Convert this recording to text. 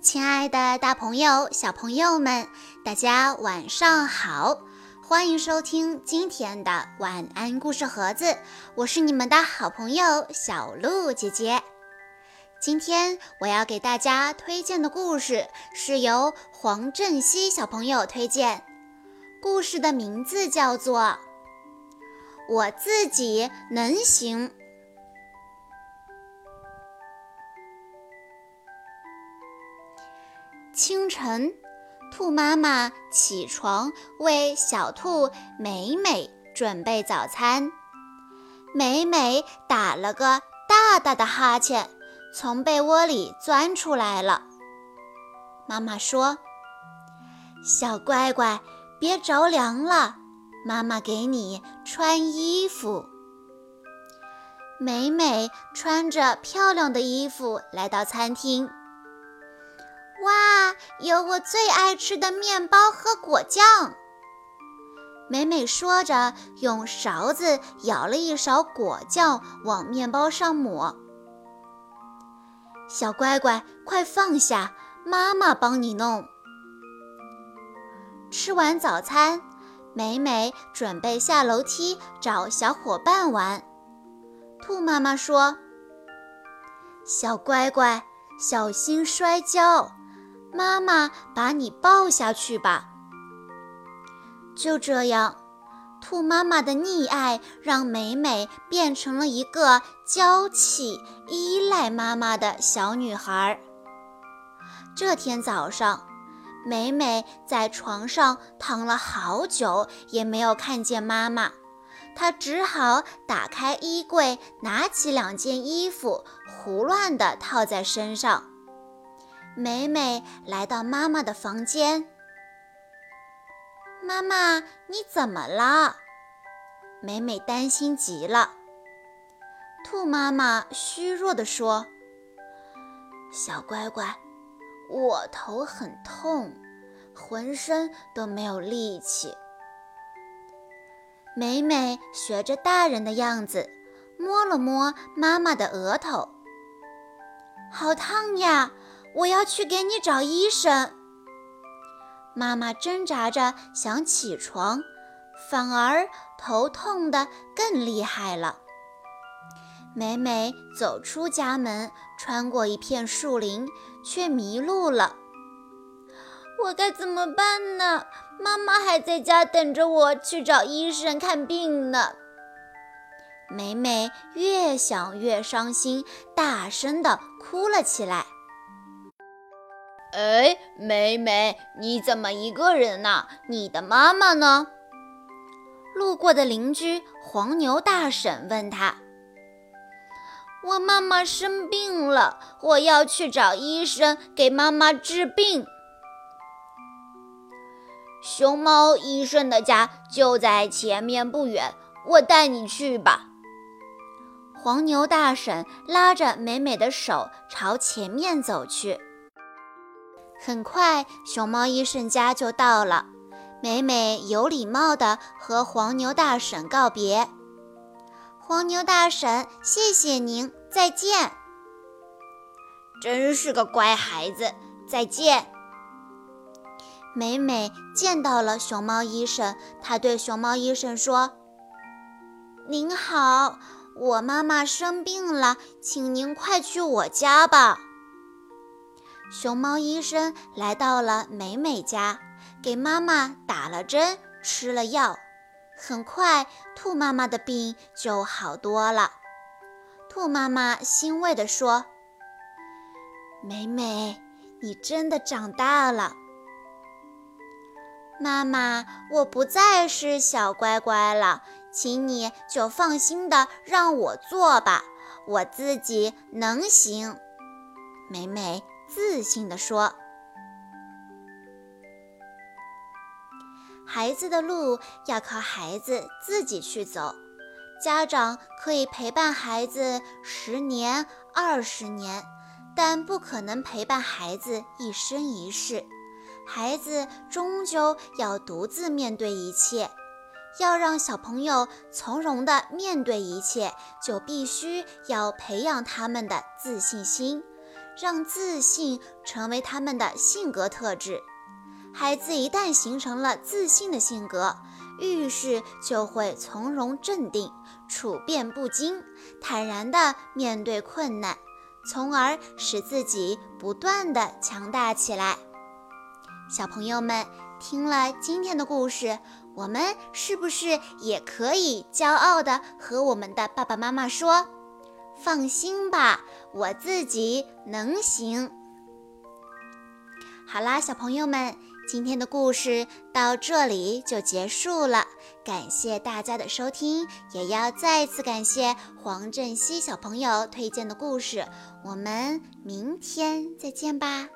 亲爱的大朋友、小朋友们，大家晚上好！欢迎收听今天的晚安故事盒子，我是你们的好朋友小鹿姐姐。今天我要给大家推荐的故事是由黄振熙小朋友推荐，故事的名字叫做《我自己能行》。清晨，兔妈妈起床为小兔美美准备早餐。美美打了个大大的哈欠，从被窝里钻出来了。妈妈说：“小乖乖，别着凉了，妈妈给你穿衣服。”美美穿着漂亮的衣服来到餐厅。哇，有我最爱吃的面包和果酱。美美说着，用勺子舀了一勺果酱往面包上抹。小乖乖，快放下，妈妈帮你弄。吃完早餐，美美准备下楼梯找小伙伴玩。兔妈妈说：“小乖乖，小心摔跤。”妈妈把你抱下去吧。就这样，兔妈妈的溺爱让美美变成了一个娇气、依赖妈妈的小女孩。这天早上，美美在床上躺了好久，也没有看见妈妈。她只好打开衣柜，拿起两件衣服，胡乱地套在身上。美美来到妈妈的房间。妈妈，你怎么了？美美担心极了。兔妈妈虚弱地说：“小乖乖，我头很痛，浑身都没有力气。”美美学着大人的样子，摸了摸妈妈的额头。“好烫呀！我要去给你找医生。”妈妈挣扎着想起床，反而头痛得更厉害了。美美走出家门，穿过一片树林，却迷路了。“我该怎么办呢？妈妈还在家等着我去找医生看病呢。”美美越想越伤心，大声地哭了起来。“哎，美美，你怎么一个人啊？你的妈妈呢？”路过的邻居黄牛大婶问她。“我妈妈生病了，我要去找医生给妈妈治病。”“熊猫医生的家就在前面不远，我带你去吧。”黄牛大婶拉着美美的手朝前面走去。很快，熊猫医生家就到了。美美有礼貌地和黄牛大婶告别。“黄牛大婶，谢谢您，再见。”“真是个乖孩子，再见。”美美见到了熊猫医生，她对熊猫医生说：“您好，我妈妈生病了，请您快去我家吧。”熊猫医生来到了美美家，给妈妈打了针，吃了药。很快，兔妈妈的病就好多了。兔妈妈欣慰地说：“美美，你真的长大了。”“妈妈，我不再是小乖乖了，请你就放心地让我做吧，我自己能行。”美美自信地说。孩子的路要靠孩子自己去走，家长可以陪伴孩子10年、20年，但不可能陪伴孩子一生一世。孩子终究要独自面对一切，要让小朋友从容地面对一切，就必须要培养他们的自信心。让自信成为他们的性格特质。孩子一旦形成了自信的性格，遇事就会从容镇定，处变不惊，坦然地面对困难，从而使自己不断地强大起来。小朋友们，听了今天的故事，我们是不是也可以骄傲地和我们的爸爸妈妈说，放心吧，我自己能行。好啦，小朋友们，今天的故事到这里就结束了，感谢大家的收听，也要再次感谢黄振熙小朋友推荐的故事，我们明天再见吧。